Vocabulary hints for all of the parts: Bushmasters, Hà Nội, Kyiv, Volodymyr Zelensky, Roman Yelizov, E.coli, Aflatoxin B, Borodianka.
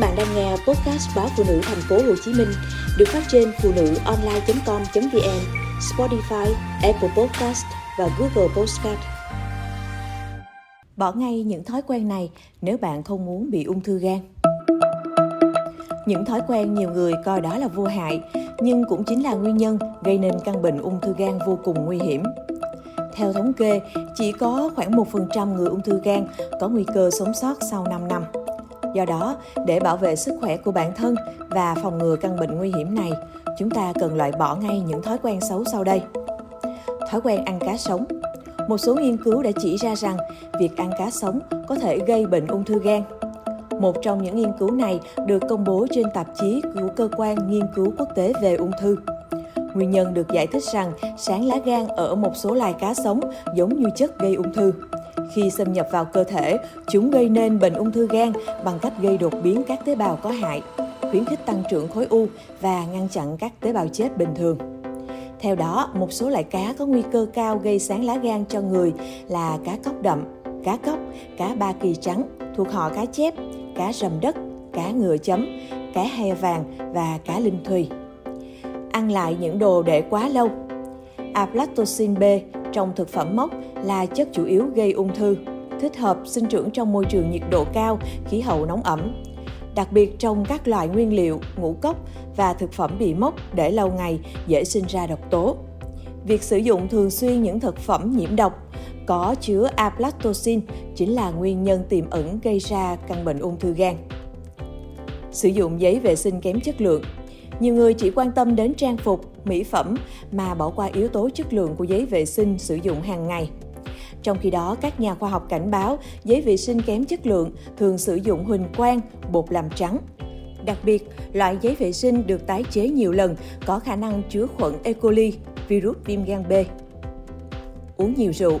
bạn đang nghe podcast báo Phụ Nữ Thành phố Hồ Chí Minh được phát trên phunuonline.com.vn, Spotify, Apple Podcast và Google Podcast. Bỏ ngay những thói quen này nếu bạn không muốn bị ung thư gan. Những thói quen nhiều người coi đó là vô hại, nhưng cũng chính là nguyên nhân gây nên căn bệnh ung thư gan vô cùng nguy hiểm. Theo thống kê, chỉ có khoảng 1% người ung thư gan có nguy cơ sống sót sau 5 năm. Do đó, để bảo vệ sức khỏe của bản thân và phòng ngừa căn bệnh nguy hiểm này, chúng ta cần loại bỏ ngay những thói quen xấu sau đây. Thói quen ăn cá sống. Một số nghiên cứu đã chỉ ra rằng việc ăn cá sống có thể gây bệnh ung thư gan. Một trong những nghiên cứu này được công bố trên tạp chí của Cơ quan Nghiên cứu Quốc tế về ung thư. Nguyên nhân được giải thích rằng sáng lá gan ở một số loài cá sống giống như chất gây ung thư. Khi xâm nhập vào cơ thể, chúng gây nên bệnh ung thư gan bằng cách gây đột biến các tế bào có hại, khuyến khích tăng trưởng khối u và ngăn chặn các tế bào chết bình thường. Theo đó, một số loại cá có nguy cơ cao gây sáng lá gan cho người là cá cóc đậm, cá cóc, cá ba kỳ trắng, thuộc họ cá chép, cá rầm đất, cá ngựa chấm, cá heo vàng và cá linh thùy. Ăn lại những đồ để quá lâu. Aflatoxin B trong thực phẩm mốc là chất chủ yếu gây ung thư, thích hợp sinh trưởng trong môi trường nhiệt độ cao, khí hậu nóng ẩm. Đặc biệt trong các loại nguyên liệu, ngũ cốc và thực phẩm bị mốc để lâu ngày dễ sinh ra độc tố. Việc sử dụng thường xuyên những thực phẩm nhiễm độc có chứa aflatoxin chính là nguyên nhân tiềm ẩn gây ra căn bệnh ung thư gan. Sử dụng giấy vệ sinh kém chất lượng. Nhiều người chỉ quan tâm đến trang phục, mỹ phẩm mà bỏ qua yếu tố chất lượng của giấy vệ sinh sử dụng hàng ngày. Trong khi đó, các nhà khoa học cảnh báo giấy vệ sinh kém chất lượng thường sử dụng huỳnh quang, bột làm trắng. Đặc biệt, loại giấy vệ sinh được tái chế nhiều lần có khả năng chứa khuẩn E.coli, virus viêm gan B. Uống nhiều rượu.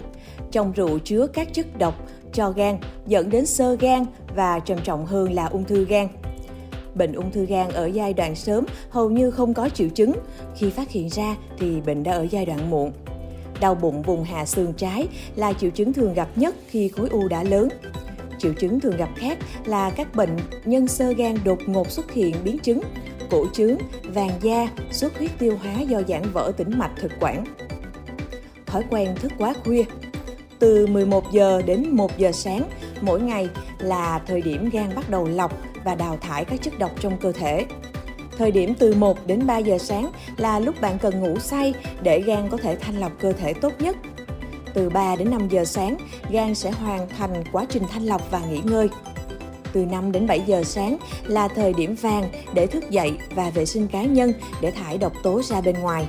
Trong rượu chứa các chất độc cho gan, dẫn đến xơ gan và trầm trọng hơn là ung thư gan. Bệnh ung thư gan ở giai đoạn sớm hầu như không có triệu chứng, khi phát hiện ra thì bệnh đã ở giai đoạn muộn. Đau bụng vùng hạ xương trái là triệu chứng thường gặp nhất khi khối u đã lớn. Triệu chứng thường gặp khác là các bệnh nhân xơ gan đột ngột xuất hiện biến chứng, cổ chướng, vàng da, xuất huyết tiêu hóa do giãn vỡ tĩnh mạch thực quản. Thói quen thức quá khuya. Từ 11 giờ đến 1 giờ sáng mỗi ngày là thời điểm gan bắt đầu lọc và đào thải các chất độc trong cơ thể. Thời điểm từ 1 đến 3 giờ sáng là lúc bạn cần ngủ say để gan có thể thanh lọc cơ thể tốt nhất. Từ 3 đến 5 giờ sáng, gan sẽ hoàn thành quá trình thanh lọc và nghỉ ngơi. Từ 5 đến 7 giờ sáng là thời điểm vàng để thức dậy và vệ sinh cá nhân để thải độc tố ra bên ngoài.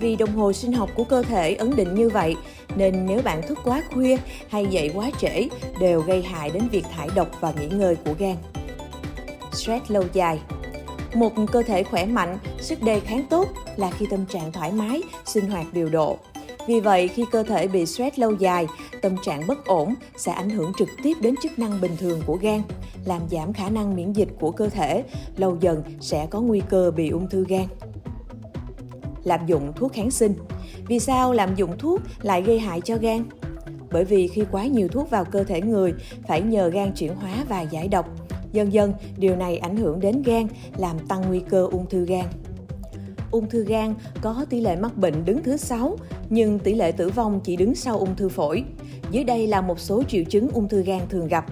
Vì đồng hồ sinh học của cơ thể ấn định như vậy, nên nếu bạn thức quá khuya hay dậy quá trễ đều gây hại đến việc thải độc và nghỉ ngơi của gan. Stress lâu dài. Một cơ thể khỏe mạnh, sức đề kháng tốt là khi tâm trạng thoải mái, sinh hoạt điều độ. Vì vậy, khi cơ thể bị stress lâu dài, tâm trạng bất ổn sẽ ảnh hưởng trực tiếp đến chức năng bình thường của gan, làm giảm khả năng miễn dịch của cơ thể, lâu dần sẽ có nguy cơ bị ung thư gan. Lạm dụng thuốc kháng sinh. Vì sao lạm dụng thuốc lại gây hại cho gan? Bởi vì khi quá nhiều thuốc vào cơ thể người, phải nhờ gan chuyển hóa và giải độc. Dần dần, điều này ảnh hưởng đến gan, làm tăng nguy cơ ung thư gan. Ung thư gan có tỷ lệ mắc bệnh đứng thứ 6, nhưng tỷ lệ tử vong chỉ đứng sau ung thư phổi. Dưới đây là một số triệu chứng ung thư gan thường gặp.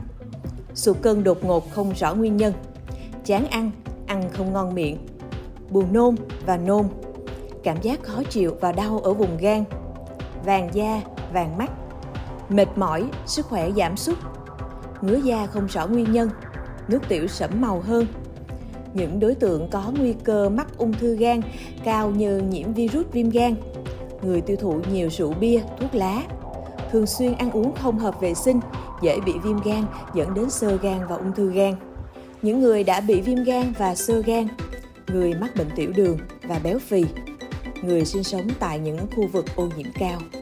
Sụt cân đột ngột không rõ nguyên nhân. Chán ăn, ăn không ngon miệng. Buồn nôn và nôn. Cảm giác khó chịu và đau ở vùng gan, vàng da, vàng mắt, mệt mỏi, sức khỏe giảm sút, ngứa da không rõ nguyên nhân, nước tiểu sẫm màu hơn. Những đối tượng có nguy cơ mắc ung thư gan cao như nhiễm virus viêm gan, người tiêu thụ nhiều rượu bia, thuốc lá, thường xuyên ăn uống không hợp vệ sinh, dễ bị viêm gan dẫn đến xơ gan và ung thư gan. Những người đã bị viêm gan và xơ gan, người mắc bệnh tiểu đường và béo phì, người sinh sống tại những khu vực ô nhiễm cao.